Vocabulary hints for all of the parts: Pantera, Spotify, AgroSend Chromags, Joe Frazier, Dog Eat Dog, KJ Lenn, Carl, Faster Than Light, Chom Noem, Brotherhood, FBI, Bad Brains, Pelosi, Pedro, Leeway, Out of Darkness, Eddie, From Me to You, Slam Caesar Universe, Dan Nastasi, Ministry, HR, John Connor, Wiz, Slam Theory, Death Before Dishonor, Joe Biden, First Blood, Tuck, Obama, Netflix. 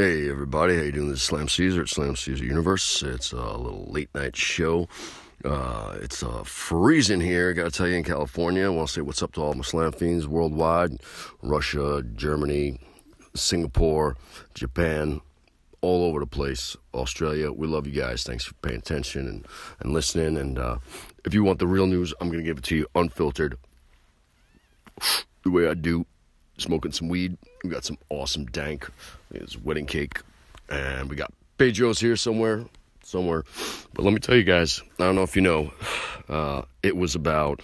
Hey everybody, how you doing? This is Slam Caesar at Slam Caesar Universe. It's a little late night show. It's freezing here, gotta tell you, in California. I want to say what's up to all my Slam fiends worldwide. Russia, Germany, Singapore, Japan, all over the place. Australia, we love you guys. Thanks for paying attention and listening. And if you want the real news, I'm going to give it to you unfiltered. The way I do. Smoking some weed. We got some awesome dank. It's wedding cake. And we got Pedro's here somewhere. But let me tell you guys, I don't know if you know, it was about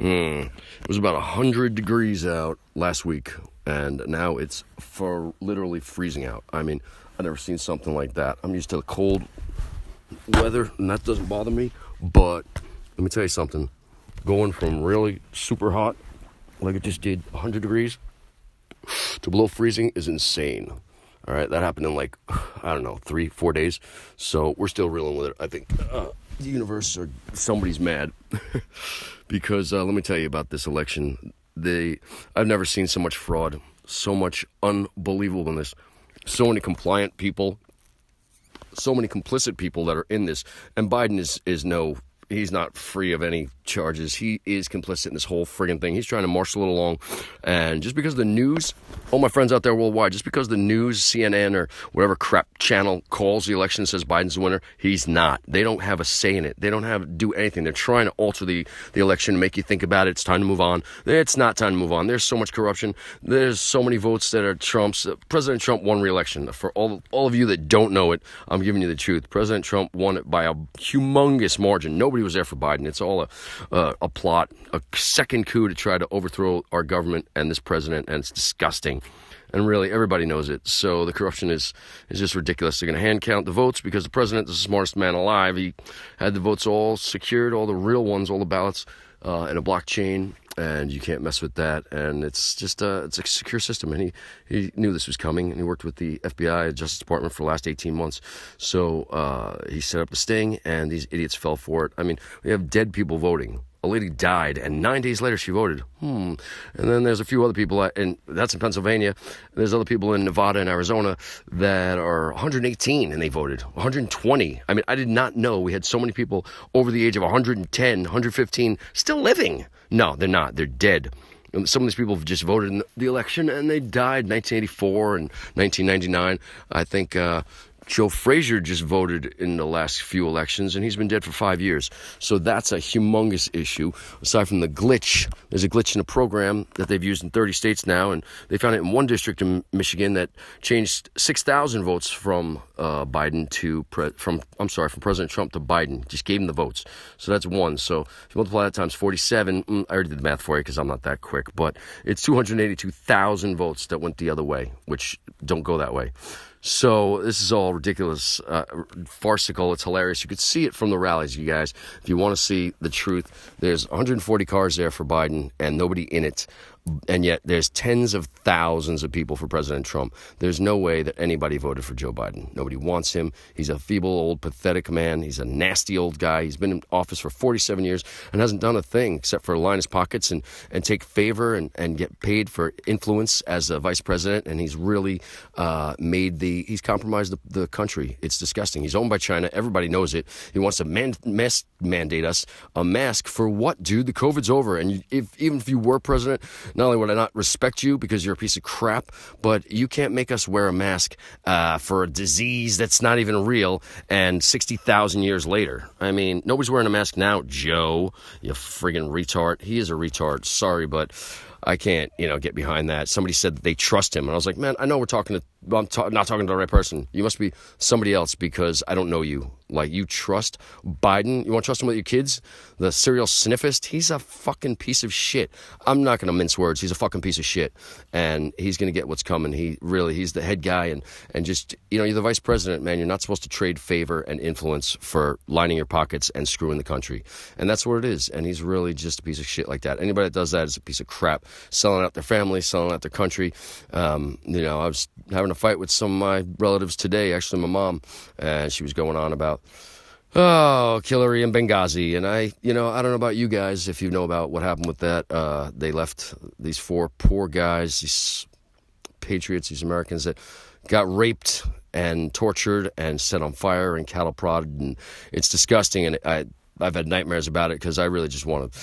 100 degrees out last week. And now it's for literally freezing out. I mean, I've never seen something like that. I'm used to the cold weather, and that doesn't bother me. But let me tell you something. Going from really super hot, like it just did, 100 degrees, to below freezing is insane. All right, that happened in like, 3-4 days. So we're still reeling with it. I think the universe or somebody's mad because let me tell you about this election. I've never seen so much fraud, so much unbelievableness, so many compliant people, so many complicit people that are in this. And Biden he's not free of any charges. He is complicit in this whole friggin' thing. He's trying to marshal it along. And just because the news, all my friends out there worldwide, just because the news, CNN or whatever crap channel calls the election and says Biden's the winner, he's not. They don't have a say in it. They don't do anything. They're trying to alter the election and make you think about it. It's time to move on. It's not time to move on. There's so much corruption. There's so many votes that are Trump's. President Trump won re-election. For all of you that don't know it, I'm giving you the truth. President Trump won it by a humongous margin. Nobody was there for Biden. It's all a plot, a second coup to try to overthrow our government and this president, and it's disgusting. And really, everybody knows it. So the corruption is just ridiculous. They're going to hand count the votes because the president is the smartest man alive. He had the votes all secured, all the real ones, all the ballots in a blockchain, and you can't mess with that. And it's just it's a secure system. And he knew this was coming, and he worked with the FBI, Justice Department, for the last 18 months. So he set up a sting, and these idiots fell for it. I mean, we have dead people voting. A lady died, and 9 days later she voted. And then there's a few other people, and that's in Pennsylvania. There's other people in Nevada and Arizona that are 118, and they voted. 120. I mean, I did not know we had so many people over the age of 110, 115 still living. No, they're not. They're dead. And some of these people have just voted in the election, and they died. 1984 and 1999. I think Joe Frazier just voted in the last few elections, and he's been dead for 5 years. So that's a humongous issue. Aside from the glitch, there's a glitch in a program that they've used in 30 states now, and they found it in one district in Michigan that changed 6,000 votes from Biden to from President Trump to Biden. Just gave him the votes. So that's one. So if you multiply that times 47, I already did the math for you because I'm not that quick, but it's 282,000 votes that went the other way, which don't go that way. So this is all ridiculous, farcical. It's hilarious. You could see it from the rallies, you guys. If you want to see the truth, there's 140 cars there for Biden and nobody in it. And yet there's tens of thousands of people for President Trump. There's no way that anybody voted for Joe Biden. Nobody wants him. He's a feeble, old, pathetic man. He's a nasty old guy. He's been in office for 47 years and hasn't done a thing except for line his pockets and take favor and get paid for influence as a vice president. And he's really he's compromised the country. It's disgusting. He's owned by China. Everybody knows it. He wants to mandate us a mask for what, dude? The COVID's over. And even if you were president, not only would I not respect you because you're a piece of crap, but you can't make us wear a mask for a disease that's not even real and 60,000 years later. I mean, nobody's wearing a mask now, Joe, you friggin' retard. He is a retard. Sorry, but I can't, get behind that. Somebody said that they trust him. And I was like, man, I know I'm not talking to the right person. You must be somebody else because I don't know you. Like, you trust Biden? You want to trust him with your kids? The serial sniffist? He's a fucking piece of shit. I'm not going to mince words. He's a fucking piece of shit. And he's going to get what's coming. He's the head guy. And just, you're the vice president, man. You're not supposed to trade favor and influence for lining your pockets and screwing the country. And that's what it is. And he's really just a piece of shit like that. Anybody that does that is a piece of crap. Selling out their family, selling out their country. I was having a fight with some of my relatives today, actually my mom, and she was going on about Hillary and Benghazi. And I don't know about you guys, if you know about what happened with that. They left these four poor guys, these patriots, these Americans that got raped and tortured and set on fire and cattle prodded, and it's disgusting, and I've had nightmares about it because I really just want to,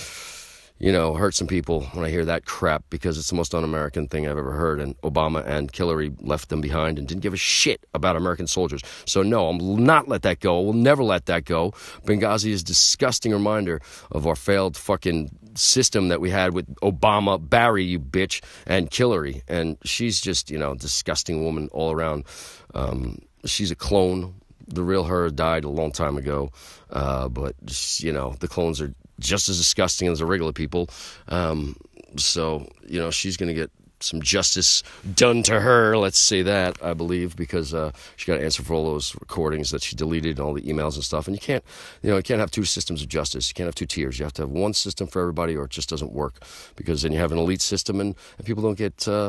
you know, hurt some people when I hear that crap, because it's the most un-American thing I've ever heard, and Obama and Hillary left them behind and didn't give a shit about American soldiers. So no, I'm not let that go. We'll never let that go. Benghazi is a disgusting reminder of our failed fucking system that we had with Obama, Barry, you bitch, and Hillary, and she's just, you know, a disgusting woman all around. She's a clone. The real her died a long time ago, but, you know, the clones are just as disgusting as the regular people. So, you know, she's going to get some justice done to her, let's say that, I believe, because she got to answer for all those recordings that she deleted and all the emails and stuff. And you can't, you know, you can't have two systems of justice. You can't have two tiers. You have to have one system for everybody, or it just doesn't work, because then you have an elite system and people don't get, they're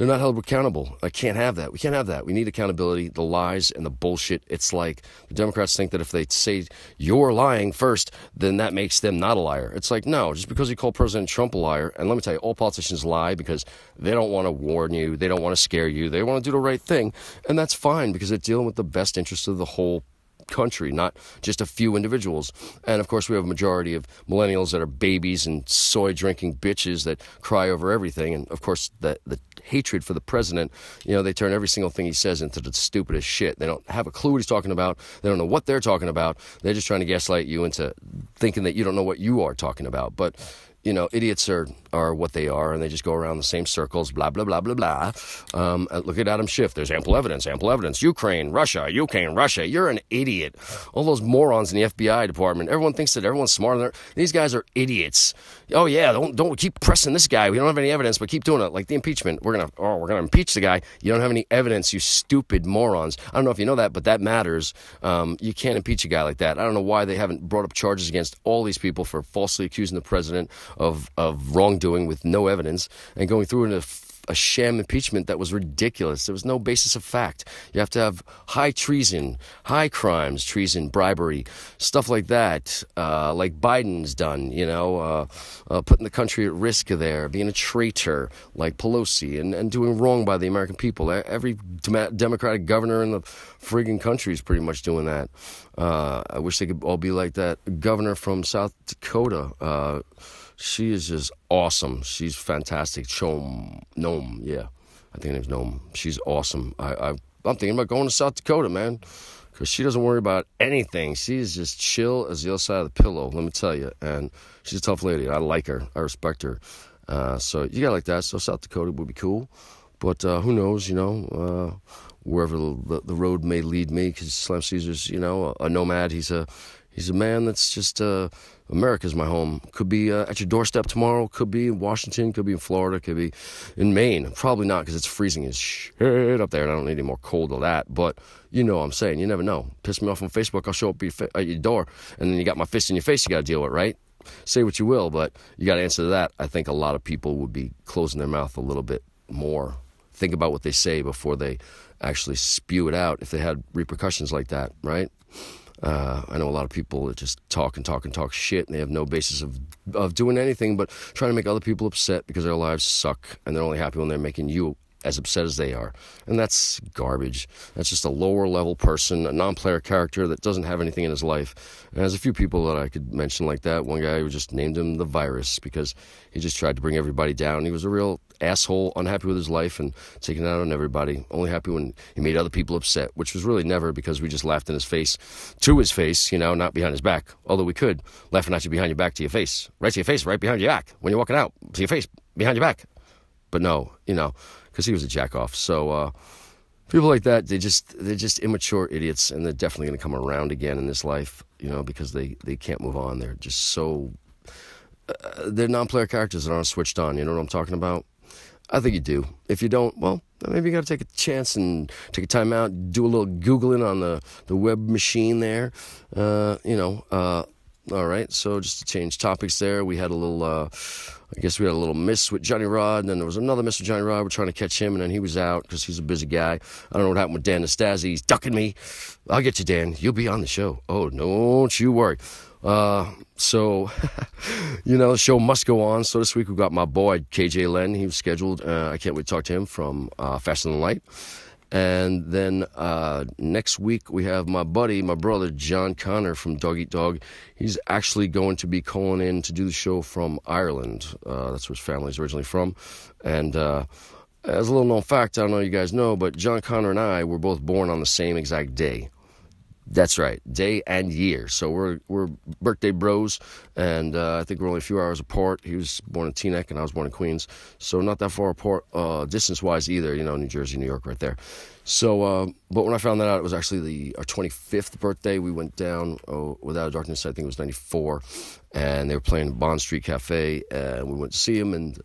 not held accountable. I can't have that. We can't have that. We need accountability, the lies and the bullshit. It's like the Democrats think that if they say you're lying first, then that makes them not a liar. It's like, no, just because you call President Trump a liar, and let me tell you, all politicians lie because they don't want to warn you. They don't want to scare you. They want to do the right thing. And that's fine, because they're dealing with the best interests of the whole country, not just a few individuals. And, of course, we have a majority of millennials that are babies and soy-drinking bitches that cry over everything. And, of course, the hatred for the president, you know, they turn every single thing he says into the stupidest shit. They don't have a clue what he's talking about. They don't know what they're talking about. They're just trying to gaslight you into thinking that you don't know what you are talking about. But, you know, idiots are what they are, and they just go around the same circles, blah, blah, blah, blah, blah. Look at Adam Schiff. There's ample evidence, Ukraine, Russia. You're an idiot. All those morons in the FBI department, everyone thinks that everyone's smarter than these guys are idiots. Oh, yeah, don't keep pressing this guy. We don't have any evidence, but keep doing it. Like the impeachment. We're gonna impeach the guy. You don't have any evidence, you stupid morons. I don't know if you know that, but that matters. You can't impeach a guy like that. I don't know why they haven't brought up charges against all these people for falsely accusing the president of wrongdoing with no evidence, and going through a sham impeachment that was ridiculous. There was no basis of fact. You have to have high treason, high crimes, treason, bribery, stuff like that, like Biden's done, you know, putting the country at risk there, being a traitor like Pelosi, and doing wrong by the American people. Every Democratic governor in the friggin' country is pretty much doing that. I wish they could all be like that governor from South Dakota. She is just awesome. She's fantastic. Chom Noem, yeah. I think her name's Noem. She's awesome. I'm thinking about going to South Dakota, man, because she doesn't worry about anything. She's just chill as the other side of the pillow, let me tell you. And she's a tough lady. I like her. I respect her. So you got like that. So South Dakota would be cool. But who knows, you know, wherever the road may lead me, because Slam Caesar's, you know, a nomad. He's a man that's just... America's my home. Could be at your doorstep tomorrow. Could be in Washington. Could be in Florida. Could be in Maine. Probably not, because it's freezing as shit up there, and I don't need any more cold or that. But you know what I'm saying. You never know. Piss me off on Facebook. I'll show up at your door, and then you got my fist in your face you got to deal with, right? Say what you will, but you got to answer to that. I think a lot of people would be closing their mouth a little bit more. Think about what they say before they actually spew it out, if they had repercussions like that, right? I know a lot of people that just talk shit, and they have no basis of doing anything but trying to make other people upset because their lives suck, and they're only happy when they're making you as upset as they are. And that's garbage. That's just a lower-level person, a non-player character that doesn't have anything in his life. And there's a few people that I could mention like that. One guy who just named him the virus because he just tried to bring everybody down. He was a real asshole, unhappy with his life and taking it out on everybody, only happy when he made other people upset, which was really never, because we just laughed in his face, to his face, you know, not behind his back. Although we could, laughing at you behind your back to your face, right behind your back, when you're walking out, to your face, behind your back. But no, you know, because he was a jack-off. So people like that, they're just immature idiots, and they're definitely going to come around again in this life, you know, because they can't move on. They're just so... they're non-player characters that aren't switched on. You know what I'm talking about? I think you do. If you don't, well, maybe you got to take a chance and take a time out, do a little Googling on the web machine there, you know... all right, so just to change topics there, we had a little, I guess we had a little miss with Johnny Rod, and then there was another miss with Johnny Rod. We're trying to catch him, and then he was out because he's a busy guy. I don't know what happened with Dan Nastasi. He's ducking me. I'll get you, Dan. You'll be on the show. Oh, don't you worry. So, you know, the show must go on. So this week we've got my boy, KJ Lenn. He was scheduled. I can't wait to talk to him from Faster Than Light. And then next week we have my buddy, my brother, John Connor from Dog Eat Dog. He's actually going to be calling in to do the show from Ireland. That's where his family's originally from. And as a little known fact, I don't know if you guys know, but John Connor and I were both born on the same exact day. That's right, day and year. So we're birthday bros, and I think we're only a few hours apart. He was born in Teaneck, and I was born in Queens, so not that far apart distance-wise either, you know, New Jersey, New York, right there. So, but when I found that out, it was actually our 25th birthday. We went down with Out of Darkness, I think it was 94, and they were playing Bond Street Cafe, and we went to see him, and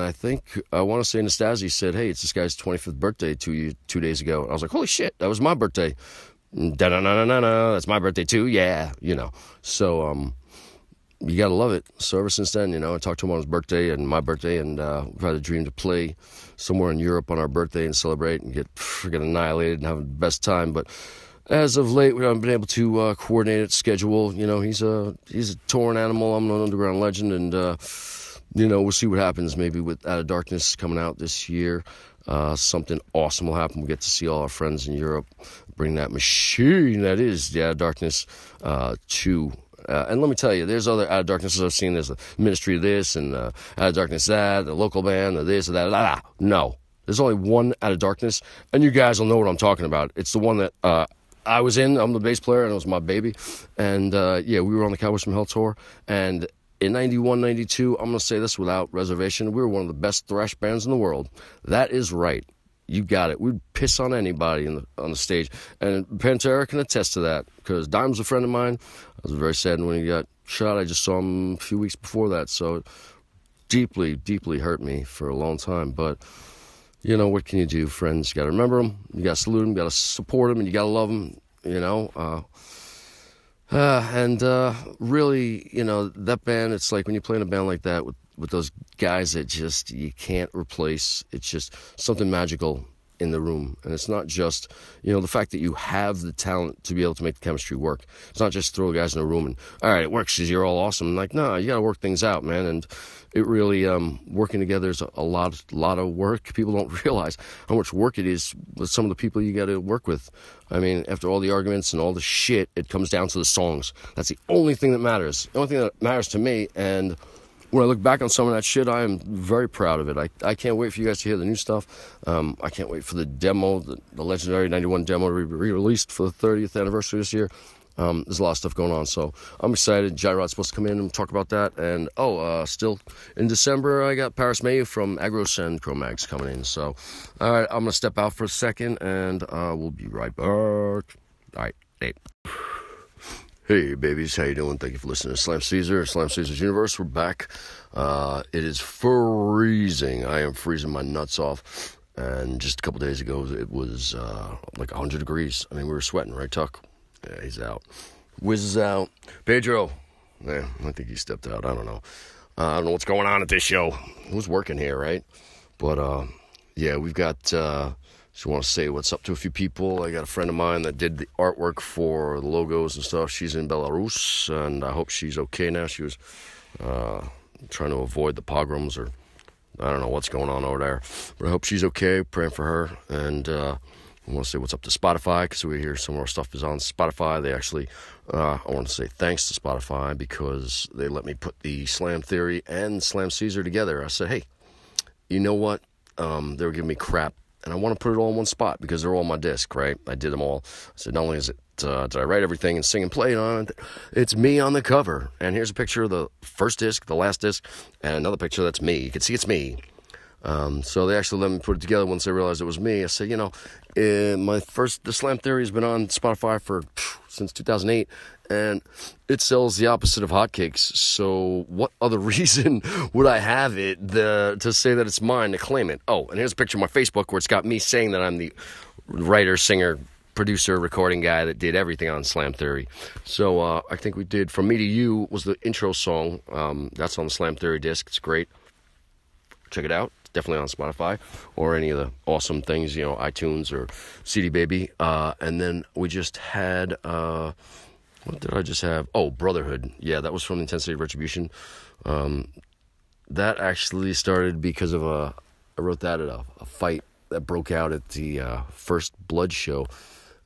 I think, I want to say Nastasi said, hey, it's this guy's 25th birthday 2 days ago. And I was like, holy shit, that was my birthday. Da-na-na-na-na-na, that's my birthday too, yeah, you know. So, you got to love it. So ever since then, you know, I talked to him on his birthday and my birthday, and we've had a dream to play somewhere in Europe on our birthday and celebrate and get freaking annihilated and have the best time. But as of late, we haven't been able to coordinate its schedule. You know, he's a touring animal. I'm an underground legend, and... you know, we'll see what happens. Maybe with Out of Darkness coming out this year, something awesome will happen. We'll get to see all our friends in Europe, bring that machine that is the Out of Darkness to. And let me tell you, there's other Out of Darknesses I've seen. There's a Ministry of this and Out of Darkness that, the local band, or this or that. Blah, blah. No, there's only one Out of Darkness, and you guys will know what I'm talking about. It's the one that I was in. I'm the bass player, and it was my baby. And yeah, we were on the Cowboys from Hell tour, and in 91, 92, I'm going to say this without reservation, we were one of the best thrash bands in the world. That is right. You got it. We'd piss on anybody on the stage. And Pantera can attest to that, because Dime's a friend of mine. I was very saddened when he got shot. I just saw him a few weeks before that, so it deeply, deeply hurt me for a long time. But, you know, what can you do, friends? You got to remember them. You got to salute them. You got to support them, and you got to love them, you know. Really, you know, that band, it's like when you play in a band like that with those guys that just you can't replace, it's just something magical in the room. And it's not just, you know, the fact that you have the talent to be able to make the chemistry work. It's not just throw guys in a room and, all right, it works because you're all awesome. I'm like, no, you got to work things out, man. And it really, working together is a lot of work. People don't realize how much work it is with some of the people you got to work with. I mean, after all the arguments and all the shit, it comes down to the songs. That's the only thing that matters. The only thing that matters to me. And when I look back on some of that shit, I am very proud of it. I can't wait for you guys to hear the new stuff. I can't wait for the demo, the legendary 91 demo to be re-released for the 30th anniversary this year. There's a lot of stuff going on, so I'm excited. Gyrod's supposed to come in and talk about that. And, still in December, I got Paris Mayu from AgroSend Chromags coming in. So, all right, I'm going to step out for a second, and we'll be right back. All right, hey. Hey, babies, how you doing? Thank you for listening to Slam Caesar, Slam Caesar's Universe. We're back. It is freezing. I am freezing my nuts off. And just a couple days ago, it was like 100 degrees. I mean, we were sweating, right, Tuck? Yeah, he's out. Wiz is out. Pedro. Yeah, I think he stepped out. I don't know. I don't know what's going on at this show. Who's working here, right? But, yeah, we've got... just want to say what's up to a few people. I got a friend of mine that did the artwork for the logos and stuff. She's in Belarus, and I hope she's okay now. She was trying to avoid the pogroms, or I don't know what's going on over there. But I hope she's okay. Praying for her. And I want to say what's up to Spotify, because we hear some of our stuff is on Spotify. They actually, I want to say thanks to Spotify, because they let me put the Slam Theory and Slam Caesar together. I said, hey, you know what? They were giving me crap. And I want to put it all in one spot because they're all on my disc, right? I did them all. So not only is it did I write everything and sing and play it on, it's me on the cover. And here's a picture of the first disc, the last disc, and another picture that's me. You can see it's me. So they actually let me put it together once they realized it was me. I said, you know, the Slam Theory has been on Spotify since 2008, and it sells the opposite of hotcakes. So what other reason would I have it to say that it's mine, to claim it? Oh, and here's a picture of my Facebook where it's got me saying that I'm the writer, singer, producer, recording guy that did everything on Slam Theory. So I think we did From Me to You was the intro song. That's on the Slam Theory disc. It's great. Check it out. Definitely on Spotify or any of the awesome things, you know, iTunes or CD Baby. And then we just had, what did I just have? Oh, Brotherhood. Yeah, that was from Intensity of Retribution. That actually started because of I wrote that at a fight that broke out at the First Blood show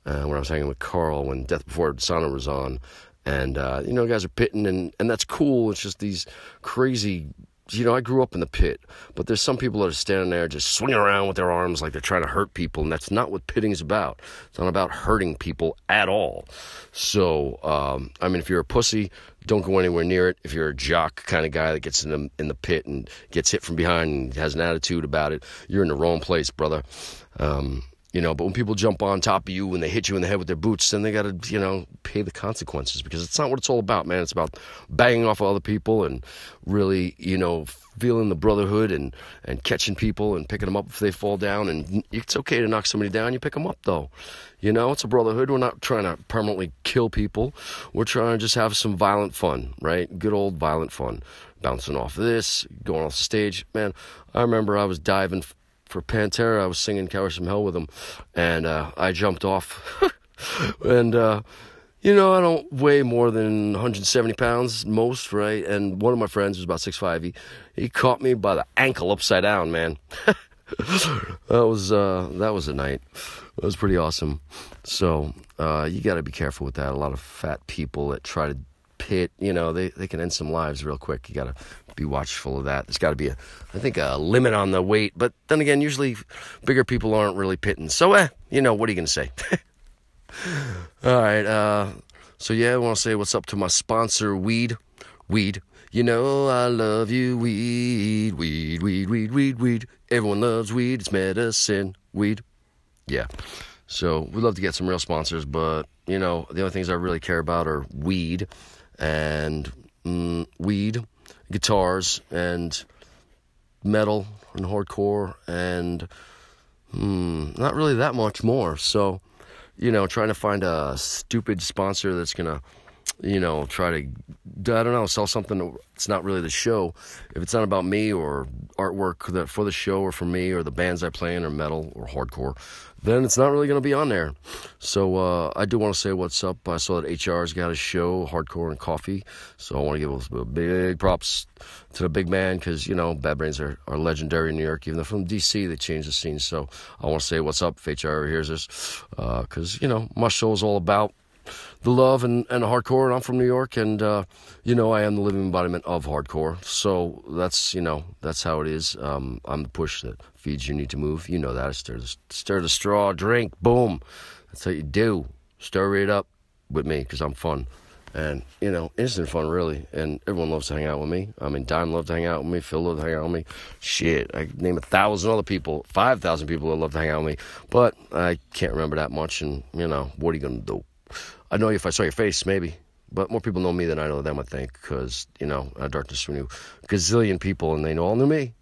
where I was hanging with Carl when Death Before Dishonor was on. And, you know, guys are pitting, and that's cool. It's just these crazy, you know, I grew up in the pit, but there's some people that are standing there just swinging around with their arms like they're trying to hurt people, and that's not what pitting is about. It's not about hurting people at all. So, I mean, if you're a pussy, don't go anywhere near it. If you're a jock kind of guy that gets in the pit and gets hit from behind and has an attitude about it, you're in the wrong place, brother. You know, but when people jump on top of you, when they hit you in the head with their boots, then they got to, you know, pay the consequences, because it's not what it's all about, man. It's about banging off other people and really, you know, feeling the brotherhood and catching people and picking them up if they fall down. And it's okay to knock somebody down. You pick them up, though. You know, it's a brotherhood. We're not trying to permanently kill people. We're trying to just have some violent fun, right? Good old violent fun. Bouncing off of this, going off the stage. Man, I remember I was diving for Pantera. I was singing Cowboys from Hell with them, and I jumped off. And, you know, I don't weigh more than 170 pounds, most, right? And one of my friends was about 6'5". He caught me by the ankle upside down, man. That was a night. It was pretty awesome. So you got to be careful with that. A lot of fat people that try to pit, you know, they can end some lives real quick. You got to be watchful of that. There's got to be a limit on the weight, but then again, usually bigger people aren't really pitting, so you know, what are you gonna say? All right, so yeah, I want to say what's up to my sponsor, weed. You know, I love you, weed. Everyone loves weed. It's medicine, weed. Yeah, so we'd love to get some real sponsors, but you know, the only things I really care about are weed and weed, guitars, and metal, and hardcore, and not really that much more. So, you know, trying to find a stupid sponsor that's gonna, you know, try to, I don't know, sell something that's not really the show. If it's not about me or artwork that for the show or for me or the bands I play in or metal or hardcore, then it's not really going to be on there. So I do want to say what's up. I saw that HR's got a show, Hardcore and Coffee, so I want to give big props to the big man, because, you know, Bad Brains are legendary in New York. Even though from D.C., they changed the scene. So I want to say what's up if HR hears this, because, you know, my show is all about the love and hardcore, and I'm from New York, and you know, I am the living embodiment of hardcore, so that's, you know, that's how it is. I'm the push that feeds you need to move, you know that. I stir the straw, drink, boom, that's how you do, stir it up with me, because I'm fun, and you know, instant fun, really, and everyone loves to hang out with me. I mean, Dime loved to hang out with me, Phil loved to hang out with me, shit, I could name 1,000 other people, 5,000 people that love to hang out with me, but I can't remember that much, and you know, what are you gonna do? I know you if I saw your face, maybe, but more people know me than I know them, I think, because, you know, Out of Darkness, we knew a gazillion people, and they all knew me,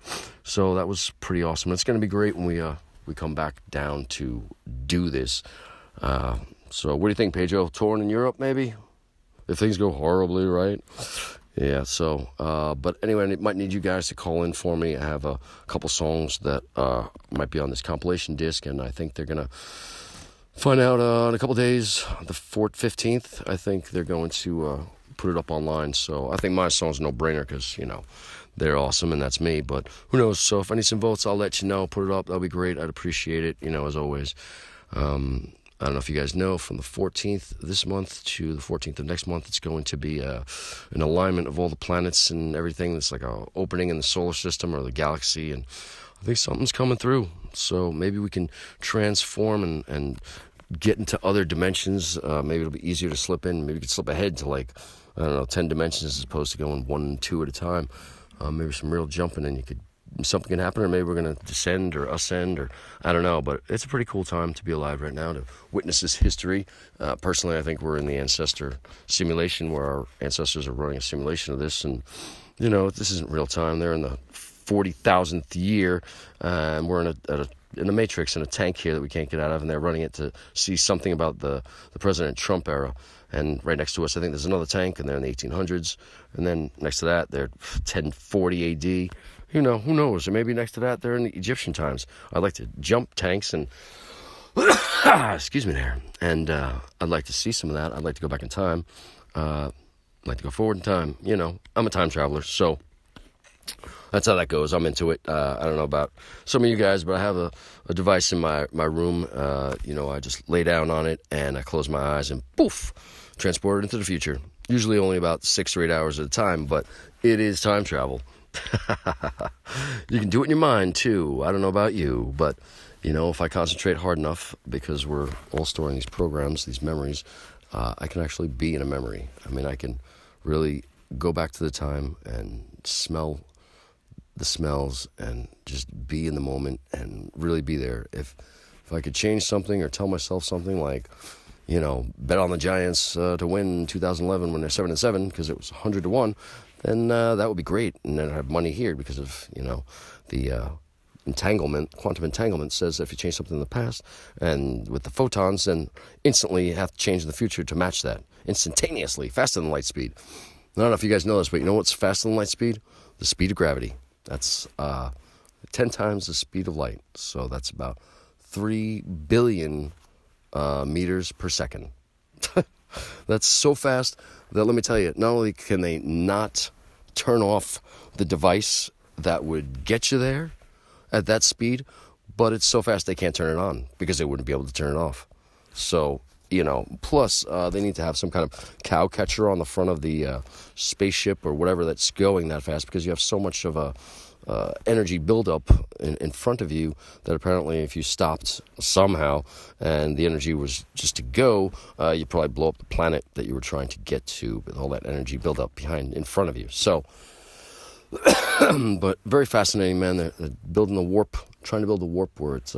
so that was pretty awesome. It's going to be great when we come back down to do this, so what do you think, Pedro? Touring in Europe, maybe? If things go horribly, right? Yeah, so, but anyway, I might need you guys to call in for me. I have a couple songs that might be on this compilation disc, and I think they're going to find out in a couple days, the 15th, I think they're going to put it up online. So I think my song's a no-brainer, because, you know, they're awesome, and that's me. But who knows? So if I need some votes, I'll let you know. Put it up. That'll be great. I'd appreciate it, you know, as always. I don't know if you guys know, from the 14th of this month to the 14th of next month, it's going to be an alignment of all the planets and everything. It's like a opening in the solar system or the galaxy, and I think something's coming through. So maybe we can transform and get into other dimensions. Maybe it'll be easier to slip in. Maybe you can slip ahead to, like, I don't know, 10 dimensions as opposed to going 1 and 2 at a time. Maybe some real jumping, and something can happen, or maybe we're going to descend or ascend, or I don't know, but it's a pretty cool time to be alive right now, to witness this history. Personally, I think we're in the ancestor simulation, where our ancestors are running a simulation of this, and, you know, this isn't real time. They're in the 40,000th year, and we're in a matrix, in a tank here that we can't get out of, and they're running it to see something about the President Trump era. And right next to us, I think there's another tank, and they're in the 1800s, and then next to that, they're 1040 A.D., you know, who knows, or maybe next to that, they're in the Egyptian times. I'd like to jump tanks and, excuse me there, and I'd like to see some of that. I'd like to go back in time, I'd like to go forward in time, you know, I'm a time traveler, so That's how that goes. I'm into it. I don't know about some of you guys, but I have a device in my room. You know, I just lay down on it and I close my eyes and poof, transported into the future. Usually only about 6 or 8 hours at a time, but it is time travel. You can do it in your mind, too. I don't know about you, but, you know, if I concentrate hard enough, because we're all storing these programs, these memories, I can actually be in a memory. I mean, I can really go back to the time and smell the smells and just be in the moment and really be there. If I could change something or tell myself something like, you know, bet on the Giants to win 2011 when they're 7-7 because it was 100-1, then that would be great. And then I'd have money here because of, you know, the entanglement. Quantum entanglement says that if you change something in the past and with the photons, then instantly you have to change in the future to match that instantaneously, faster than light speed. I don't know if you guys know this, but you know what's faster than light speed? The speed of gravity. That's 10 times the speed of light. So that's about 3 billion meters per second. That's so fast that, let me tell you, not only can they not turn off the device that would get you there at that speed, but it's so fast they can't turn it on because they wouldn't be able to turn it off. So, you know, plus they need to have some kind of cow catcher on the front of the spaceship or whatever that's going that fast, because you have so much of a energy buildup in front of you that apparently if you stopped somehow and the energy was just to go, you'd probably blow up the planet that you were trying to get to with all that energy buildup behind in front of you. So, but very fascinating, man. They're building a warp, trying to build a warp where it's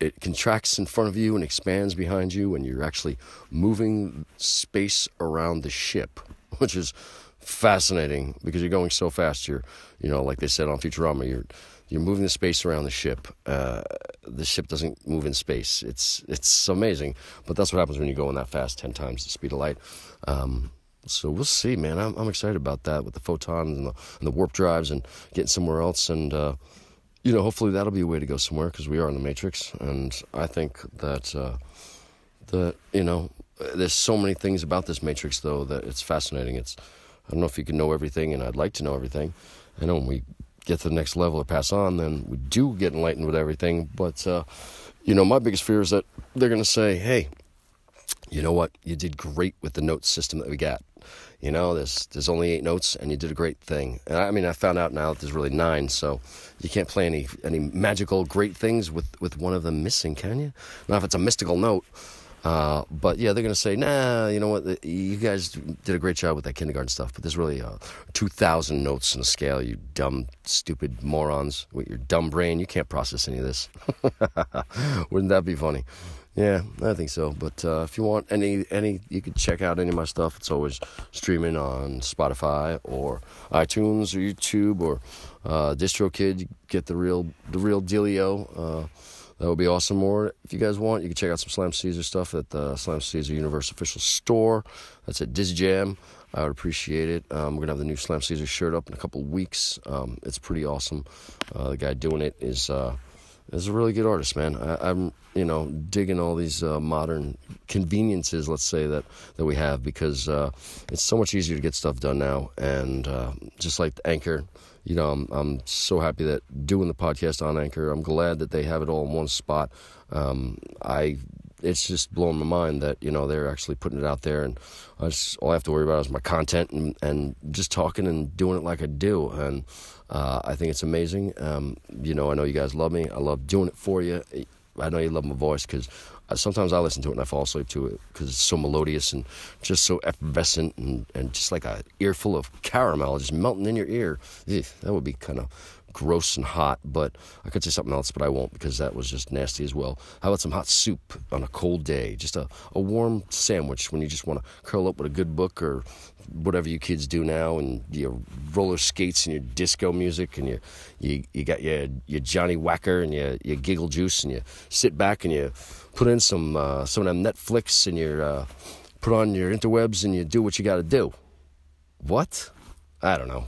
it contracts in front of you and expands behind you, and you're actually moving space around the ship, which is fascinating because you're going so fast. You're, you know, like they said on Futurama, you're moving the space around the ship. The ship doesn't move in space. It's amazing, but that's what happens when you go in that fast, 10 times the speed of light. So we'll see, man. I'm excited about that with the photons and the warp drives and getting somewhere else, and you know, hopefully that'll be a way to go somewhere, because we are in the Matrix, and I think that, you know, there's so many things about this Matrix, though, that it's fascinating. I don't know if you can know everything, and I'd like to know everything. I know when we get to the next level or pass on, then we do get enlightened with everything, but, you know, my biggest fear is that they're going to say, hey, you know what, you did great with the note system that we got. You know, there's only 8 notes, and you did a great thing. And I mean, I found out now that there's really 9, so you can't play any magical great things with one of them missing, can you? Not if it's a mystical note. But yeah, they're going to say, nah, you know what, you guys did a great job with that kindergarten stuff, but there's really 2,000 notes in a scale, you dumb, stupid morons with your dumb brain. You can't process any of this. Wouldn't that be funny? Yeah, I think so. But if you want any, you can check out any of my stuff. It's always streaming on Spotify or iTunes or YouTube or DistroKid. Get the real dealio. That would be awesome. Or if you guys want, you can check out some Slam Caesar stuff at the Slam Caesar Universe official store. That's at DizJam. I would appreciate it. We're going to have the new Slam Caesar shirt up in a couple weeks. It's pretty awesome. The guy doing it is... He's a really good artist, man. I'm, you know, digging all these modern conveniences, let's say, that we have, because it's so much easier to get stuff done now. And just like the Anchor, you know, I'm so happy that doing the podcast on Anchor, I'm glad that they have it all in one spot. It's just blowing my mind that, you know, they're actually putting it out there, and all I have to worry about is my content and just talking and doing it like I do, and I think it's amazing. You know, I know you guys love me. I love doing it for you. I know you love my voice, because sometimes I listen to it and I fall asleep to it because it's so melodious and just so effervescent and just like an earful of caramel just melting in your ear. Eugh, that would be kind of gross and hot, but I could say something else, but I won't, because that was just nasty as well. How about some hot soup on a cold day? Just a warm sandwich when you just want to curl up with a good book or whatever you kids do now, and your roller skates and your disco music, and you got your Johnny Wacker and your giggle juice, and you sit back and you put in some of them Netflix, and you put on your interwebs and you do what you got to do. What? I don't know.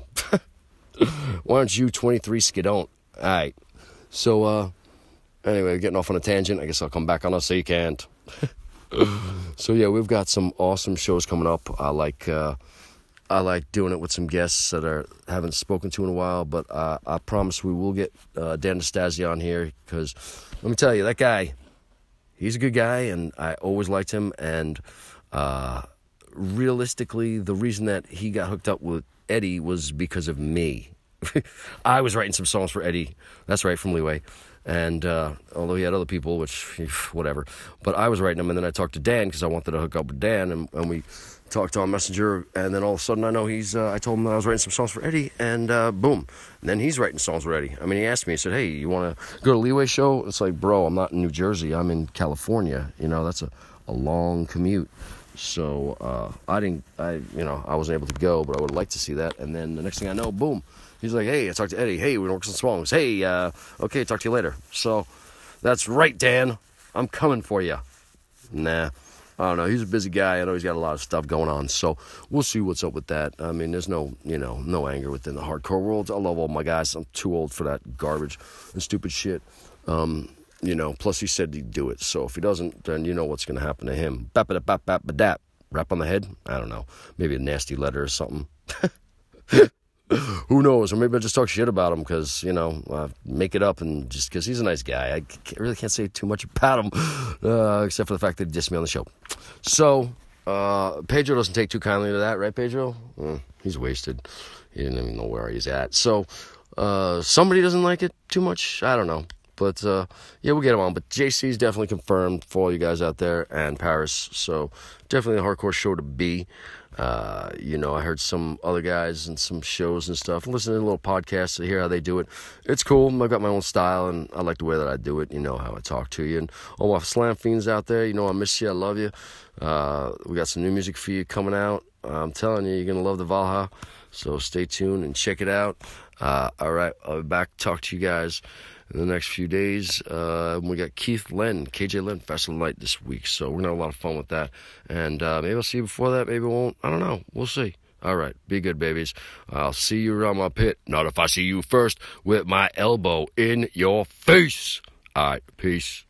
Why aren't you 23 skidon't? All right. So, anyway, getting off on a tangent. I guess I'll come back on us so you can't. So, yeah, we've got some awesome shows coming up. I like I like doing it with some guests that I haven't spoken to in a while, but I promise we will get Dan Nastasi on here, because let me tell you, that guy, he's a good guy, and I always liked him. And realistically, the reason that he got hooked up with Eddie was because of me. I was writing some songs for Eddie. That's right, from Leeway. And although he had other people, which, whatever. But I was writing them, and then I talked to Dan, because I wanted to hook up with Dan, and we talked on Messenger, and then all of a sudden I know he's, I told him that I was writing some songs for Eddie, and boom. And then he's writing songs for Eddie. I mean, he asked me, he said, hey, you want to go to Leeway show? It's like, bro, I'm not in New Jersey. I'm in California. You know, that's a long commute. So I wasn't able to go, but I would like to see that. And then the next thing I know, boom. He's like, hey, I talked to Eddie. Hey, we're working some songs. Hey, okay, talk to you later. So, that's right, Dan. I'm coming for you. Nah, I don't know. He's a busy guy. I know he's got a lot of stuff going on. So, we'll see what's up with that. I mean, there's no anger within the hardcore world. I love all my guys. I'm too old for that garbage and stupid shit. Plus he said he'd do it. So, if he doesn't, then you know what's going to happen to him. Bap-a-da-bap-bap-a-dap. Rap on the head? I don't know. Maybe a nasty letter or something. Who knows? Or maybe I just talk shit about him because, make it up, and just because he's a nice guy. I really can't say too much about him, except for the fact that he dissed me on the show. So, Pedro doesn't take too kindly to that, right, Pedro? He's wasted. He didn't even know where he's at. So, somebody doesn't like it too much. I don't know. But, we'll get him on. But JC's definitely confirmed for all you guys out there, and Paris. So, definitely a hardcore show to be. I heard some other guys and some shows and stuff. Listen to a little podcast to hear how they do it. It's cool. I've got my own style, and I like the way that I do it. You know how I talk to you. And all my slam fiends out there, you know I miss you. I love you. We got some new music for you coming out. I'm telling you, you're going to love the Valha. So stay tuned and check it out. All right, I'll be back. Talk to you guys in the next few days. We got KJ Lenn, Faster Than Light this week. So we're going to have a lot of fun with that. And maybe I'll see you before that. Maybe I won't. I don't know. We'll see. All right. Be good, babies. I'll see you around my pit. Not if I see you first with my elbow in your face. All right. Peace.